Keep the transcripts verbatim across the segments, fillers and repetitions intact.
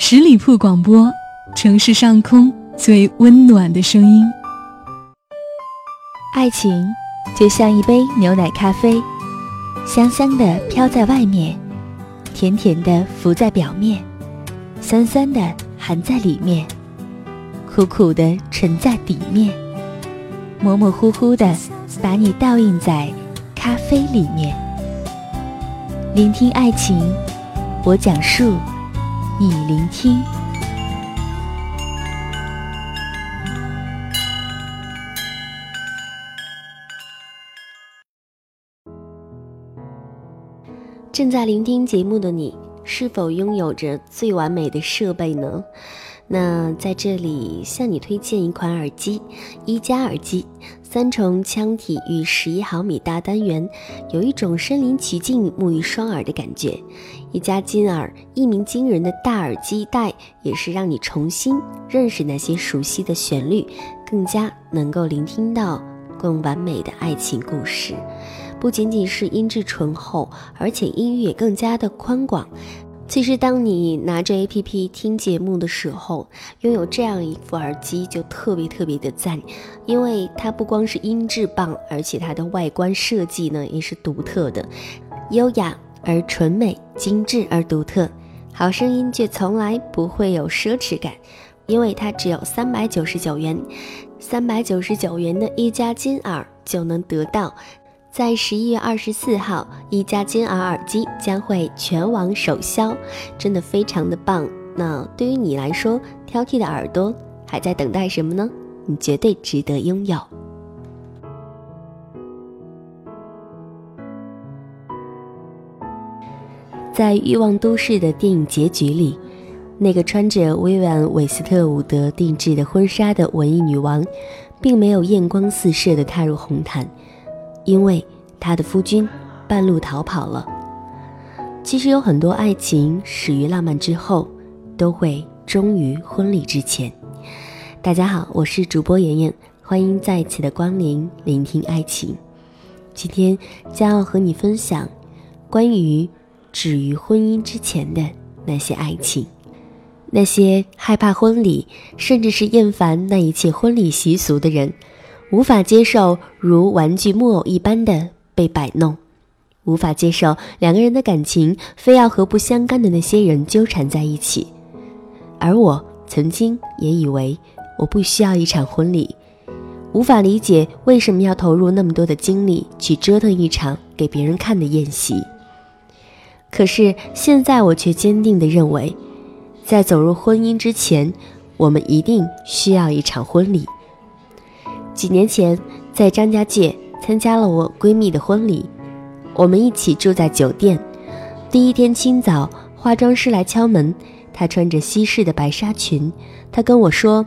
十里铺广播，城市上空最温暖的声音。爱情就像一杯牛奶咖啡，香香的飘在外面，甜甜的浮在表面，酸酸的含在里面，苦苦的沉在底面，模模糊糊的把你倒映在咖啡里面。聆听爱情，我讲述，你聆听。正在聆听节目的你，是否拥有着最完美的设备呢？那在这里向你推荐一款耳机，一加耳机，三重腔体与十一毫米大单元，有一种身临其境沐浴双耳的感觉。一加金耳，一鸣惊人的大耳机带，也是让你重新认识那些熟悉的旋律，更加能够聆听到更完美的爱情故事。不仅仅是音质醇厚，而且音乐更加的宽广。其实当你拿着 A P P 听节目的时候，拥有这样一副耳机就特别特别的赞，因为它不光是音质棒，而且它的外观设计呢也是独特的，优雅而纯美，精致而独特。好声音却从来不会有奢侈感，因为它只有三百九十九元，三百九十九元的一加金耳就能得到。在十一月二十四号，一加金耳耳机将会全网首销，真的非常的棒。那对于你来说，挑剔的耳朵还在等待什么呢？你绝对值得拥有。在《欲望都市》的电影结局里，那个穿着薇安·韦斯特伍德定制的婚纱的文艺女王，并没有艳光四射地踏入红毯，因为他的夫君半路逃跑了。其实有很多爱情始于浪漫之后，都会终于婚礼之前。大家好，我是主播妍妍，欢迎再次的光临聆听爱情。今天将要和你分享关于止于婚姻之前的那些爱情，那些害怕婚礼，甚至是厌烦那一切婚礼习俗的人，无法接受如玩具木偶一般的被摆弄，无法接受两个人的感情非要和不相干的那些人纠缠在一起。而我曾经也以为我不需要一场婚礼，无法理解为什么要投入那么多的精力去折腾一场给别人看的宴席。可是现在我却坚定地认为，在走入婚姻之前，我们一定需要一场婚礼。几年前，在张家界参加了我闺蜜的婚礼，我们一起住在酒店。第一天清早，化妆师来敲门，她穿着西式的白纱裙，她跟我说，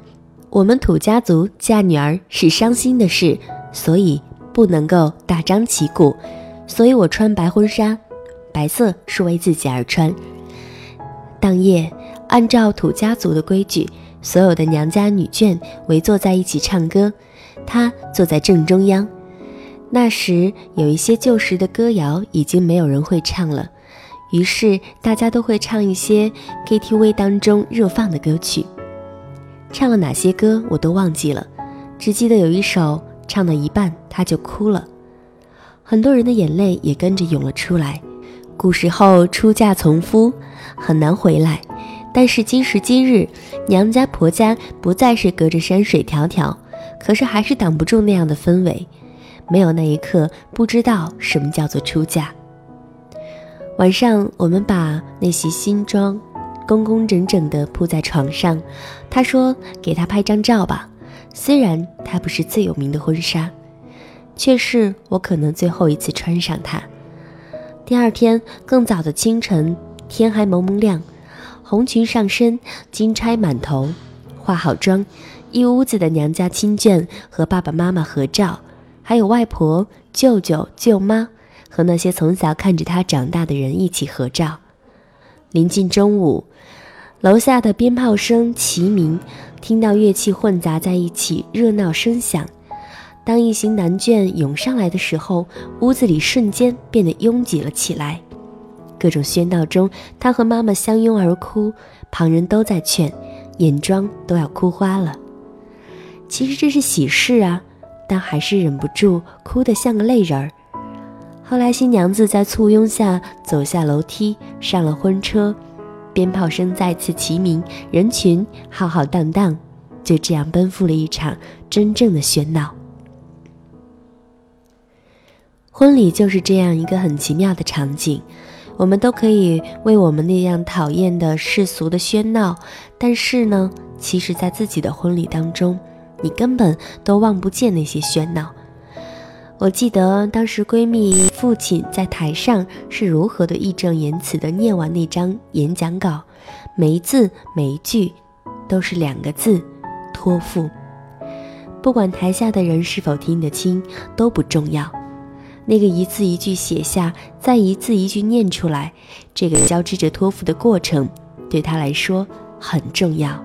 我们土家族嫁女儿是伤心的事，所以不能够大张旗鼓，所以我穿白婚纱，白色是为自己而穿。当夜，按照土家族的规矩，所有的娘家女眷围坐在一起唱歌，他坐在正中央。那时有一些旧时的歌谣已经没有人会唱了，于是大家都会唱一些 K T V 当中热放的歌曲。唱了哪些歌我都忘记了，只记得有一首唱到一半他就哭了，很多人的眼泪也跟着涌了出来。古时候出嫁从夫很难回来，但是今时今日，娘家婆家不再是隔着山水迢迢，可是还是挡不住那样的氛围，没有那一刻，不知道什么叫做出嫁。晚上，我们把那袭新装工工整整地铺在床上，他说给他拍张照吧，虽然它不是最有名的婚纱，却是我可能最后一次穿上它。第二天更早的清晨，天还蒙蒙亮，红裙上身，金钗满头，化好妆，一屋子的娘家亲眷和爸爸妈妈合照，还有外婆、舅舅、舅妈和那些从小看着她长大的人一起合照。临近中午，楼下的鞭炮声齐鸣，听到乐器混杂在一起热闹声响。当一行男眷涌上来的时候，屋子里瞬间变得拥挤了起来。各种喧闹中，他和妈妈相拥而哭，旁人都在劝，眼妆都要哭花了。其实这是喜事啊，但还是忍不住哭得像个泪人儿。后来新娘子在簇拥下走下楼梯，上了婚车，鞭炮声再次齐鸣，人群浩浩荡荡，就这样奔赴了一场真正的喧闹。婚礼就是这样一个很奇妙的场景，我们都可以为我们那样讨厌的世俗的喧闹，但是呢，其实在自己的婚礼当中，你根本都望不见那些喧闹。我记得当时闺蜜父亲在台上是如何的义正言辞地念完那张演讲稿，每一字每一句都是两个字：托付。不管台下的人是否听得清都不重要，那个一字一句写下，再一字一句念出来，这个交织着托付的过程，对他来说很重要。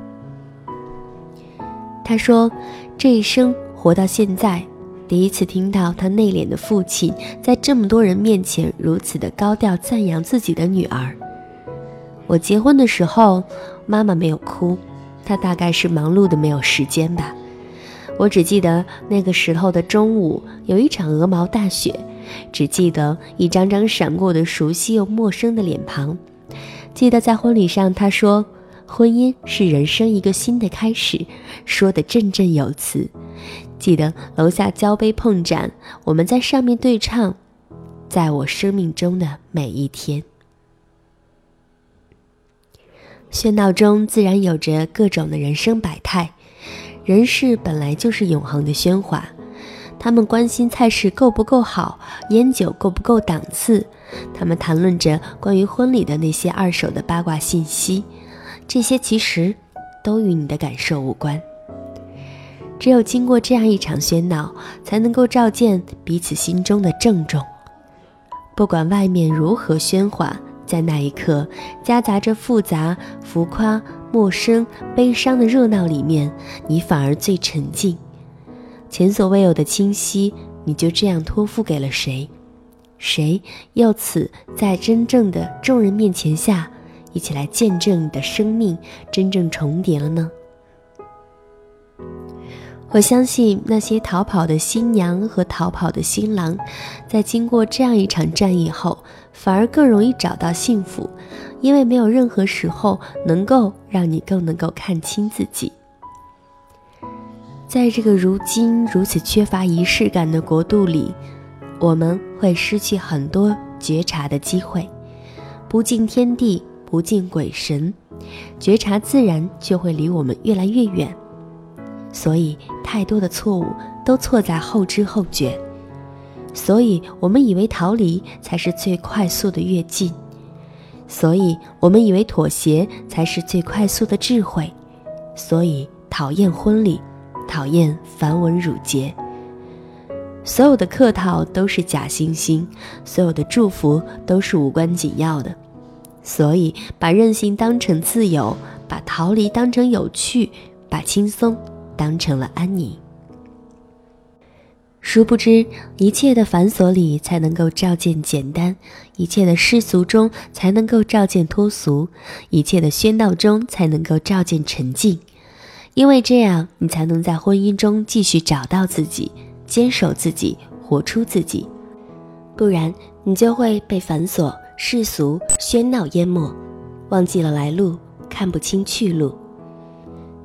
他说，这一生活到现在，第一次听到他内敛的父亲在这么多人面前如此的高调赞扬自己的女儿。我结婚的时候，妈妈没有哭，她大概是忙碌的没有时间吧。我只记得那个时候的中午，有一场鹅毛大雪，只记得一张张闪过的熟悉又陌生的脸庞。记得在婚礼上她说，婚姻是人生一个新的开始，说得振振有词。记得楼下交杯碰盏，我们在上面对唱，在我生命中的每一天。喧闹中自然有着各种的人生百态，人世本来就是永恒的喧哗，他们关心菜式够不够好，烟酒够不够档次，他们谈论着关于婚礼的那些二手的八卦信息，这些其实都与你的感受无关。只有经过这样一场喧闹，才能够照见彼此心中的郑重。不管外面如何喧哗，在那一刻夹杂着复杂、浮夸、陌生、悲伤的热闹里面，你反而最沉静，前所未有的清晰，你就这样托付给了谁，谁又此在真正的众人面前下，一起来见证你的生命真正重叠了呢？我相信那些逃跑的新娘和逃跑的新郎，在经过这样一场战役后，反而更容易找到幸福，因为没有任何时候能够让你更能够看清自己。在这个如今如此缺乏仪式感的国度里，我们会失去很多觉察的机会，不敬天地，不敬鬼神，觉察自然就会离我们越来越远。所以太多的错误都错在后知后觉，所以我们以为逃离才是最快速的跃进，所以我们以为妥协才是最快速的智慧，所以讨厌婚礼，讨厌繁文缛节。所有的客套都是假惺惺，所有的祝福都是无关紧要的，所以把任性当成自由，把逃离当成有趣，把轻松当成了安宁。殊不知，一切的繁琐里才能够照见简单，一切的世俗中才能够照见脱俗，一切的喧闹中才能够照见沉静。因为这样，你才能在婚姻中继续找到自己，坚守自己，活出自己。不然，你就会被繁琐世俗喧闹淹没，忘记了来路，看不清去路。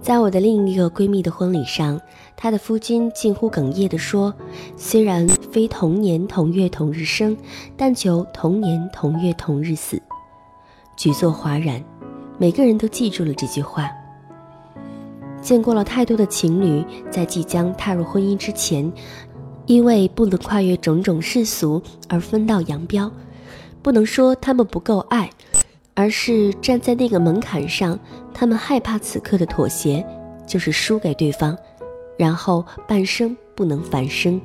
在我的另一个闺蜜的婚礼上，她的夫君近乎哽咽地说，虽然非同年同月同日生，但求同年同月同日死。举座哗然，每个人都记住了这句话。见过了太多的情侣在即将踏入婚姻之前，因为不能跨越种种世俗而分道扬镳。不能说他们不够爱，而是站在那个门槛上，他们害怕此刻的妥协就是输给对方，然后半生不能翻身。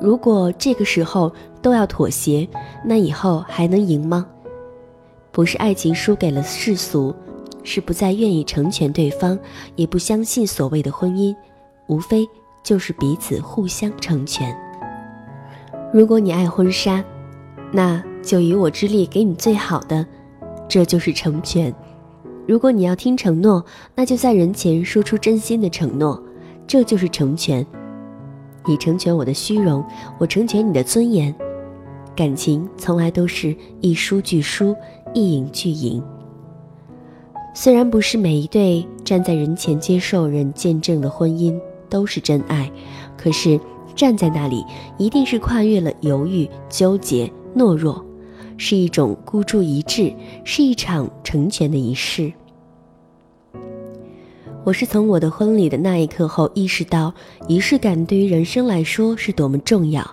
如果这个时候都要妥协，那以后还能赢吗？不是爱情输给了世俗，是不再愿意成全对方，也不相信所谓的婚姻，无非就是彼此互相成全。如果你爱婚纱，那就以我之力给你最好的，这就是成全。如果你要听承诺，那就在人前说出真心的承诺，这就是成全。你成全我的虚荣，我成全你的尊严。感情从来都是一输俱输，一赢俱赢。虽然不是每一对站在人前接受人见证的婚姻都是真爱，可是站在那里一定是跨越了犹豫、纠结、懦弱，是一种孤注一掷，是一场成全的仪式。我是从我的婚礼的那一刻后意识到，仪式感对于人生来说是多么重要。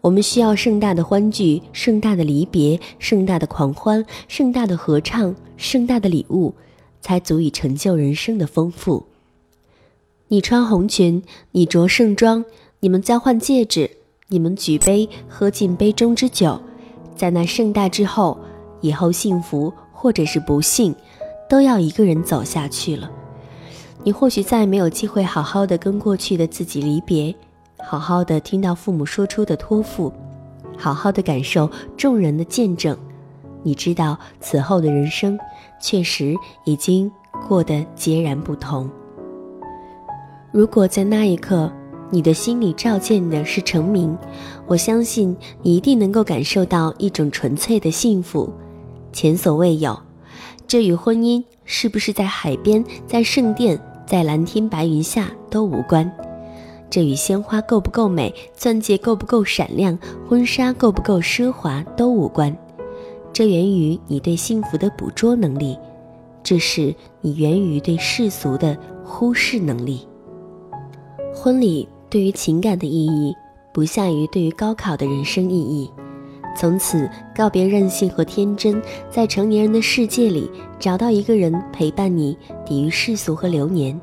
我们需要盛大的欢聚，盛大的离别，盛大的狂欢，盛大的合唱，盛大的礼物，才足以成就人生的丰富。你穿红裙，你着盛装，你们交换戒指，你们举杯喝尽杯中之酒。在那盛大之后，以后幸福或者是不幸，都要一个人走下去了。你或许再没有机会好好的跟过去的自己离别，好好的听到父母说出的托付，好好的感受众人的见证。你知道此后的人生确实已经过得截然不同。如果在那一刻你的心里照见的是成名，我相信你一定能够感受到一种纯粹的幸福，前所未有。这与婚姻是不是在海边、在圣殿、在蓝天白云下都无关，这与鲜花够不够美、钻戒够不够闪亮、婚纱够不够奢华都无关，这源于你对幸福的捕捉能力，这是你源于对世俗的忽视能力。婚礼对于情感的意义，不下于对于高考的人生意义。从此告别任性和天真，在成年人的世界里找到一个人陪伴你，抵御世俗和流年。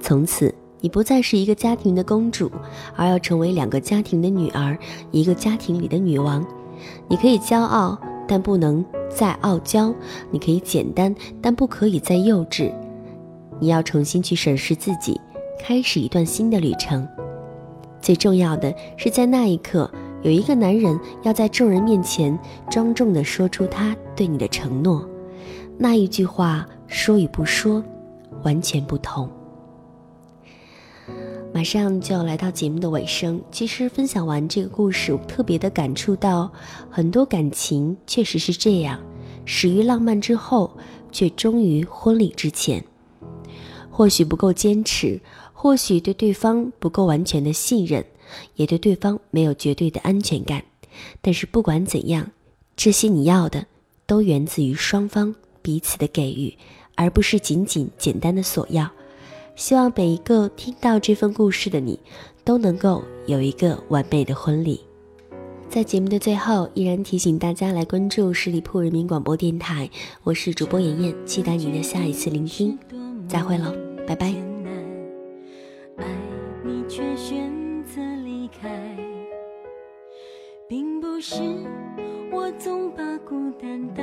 从此你不再是一个家庭的公主，而要成为两个家庭的女儿，一个家庭里的女王。你可以骄傲，但不能再傲娇，你可以简单，但不可以再幼稚。你要重新去审视自己，开始一段新的旅程。最重要的是，在那一刻有一个男人要在众人面前庄重地说出他对你的承诺，那一句话说与不说完全不同。马上就要来到节目的尾声，其实分享完这个故事，我特别的感触到，很多感情确实是这样，始于浪漫之后，却终于婚礼之前。或许不够坚持，或许对对方不够完全的信任，也对对方没有绝对的安全感，但是不管怎样，这些你要的都源自于双方彼此的给予，而不是仅仅简单的索要。希望每一个听到这份故事的你，都能够有一个完美的婚礼。在节目的最后，依然提醒大家来关注十里铺人民广播电台，我是主播妍妍，期待您的下一次聆听，再会喽，拜拜。爱你却选择离开，并不是我总把孤单当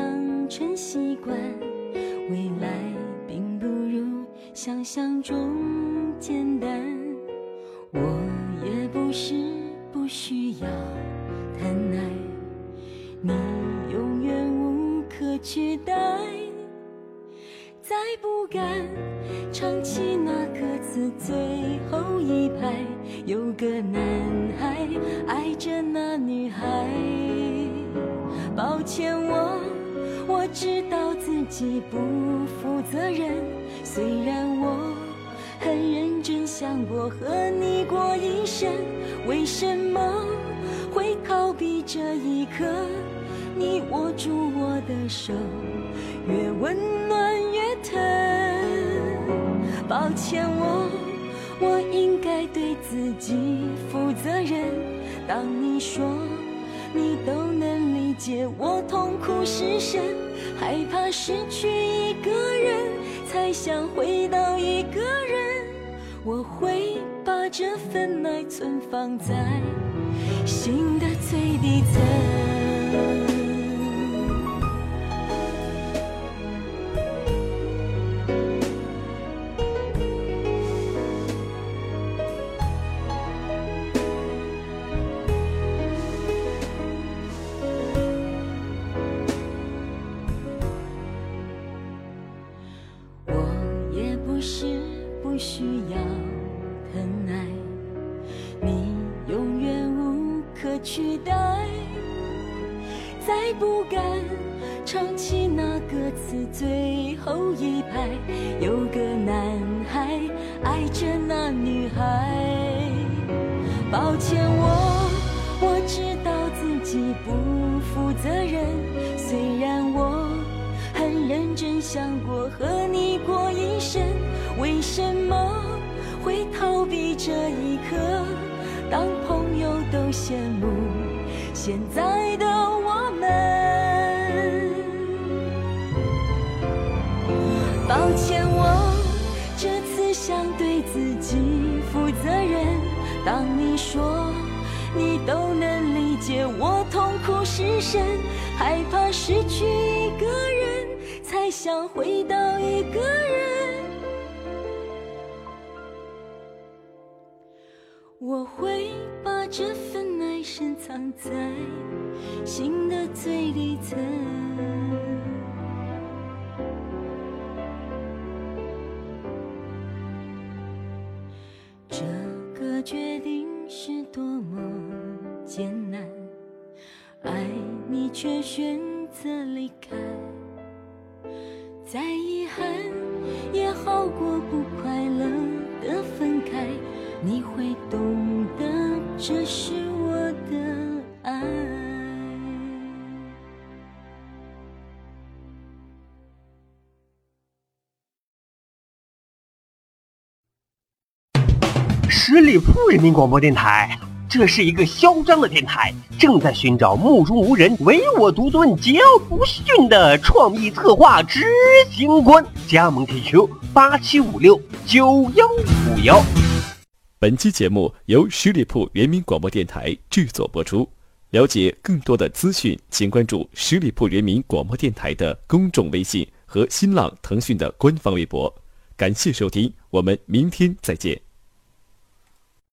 成习惯，未来想象中简单，我也不是不需要谈爱，你永远无可取代，再不敢唱起那歌词最后一排，有个男孩爱着那女孩，抱歉我我知道自己不负责任，虽然我很认真想过和你过一生，为什么会逃避这一刻？你握住我的手，越温暖越疼。抱歉我，我应该对自己负责任。当你说你都能理解我痛苦失声，害怕失去一个人，才想回到一个人，我会把这份爱存放在心的最底层。需要疼爱，你永远无可取代。再不敢唱起那歌词最后一排，有个男孩爱着那女孩。抱歉我，我知道自己不负责任，虽然我很认真想过和你过一生，为什么会逃避这一刻？当朋友都羡慕现在的我们。抱歉我这次想对自己负责任，当你说你都能理解我痛苦失声，害怕失去一个人，才想回到一个人。我会把这份爱深藏在心的最里层。这个决定是多么艰难，爱你却选择离开，再遗憾也好过不快乐的分开。你会懂得这是我的爱。十里铺人民广播电台，这是一个嚣张的电台，正在寻找目中无人、唯我独尊、桀骜不驯的创意策划执行官。加盟 Q Q 八七五六九幺五幺。本期节目由十里铺人民广播电台制作播出。了解更多的资讯，请关注十里铺人民广播电台的公众微信和新浪、腾讯的官方微博。感谢收听，我们明天再见。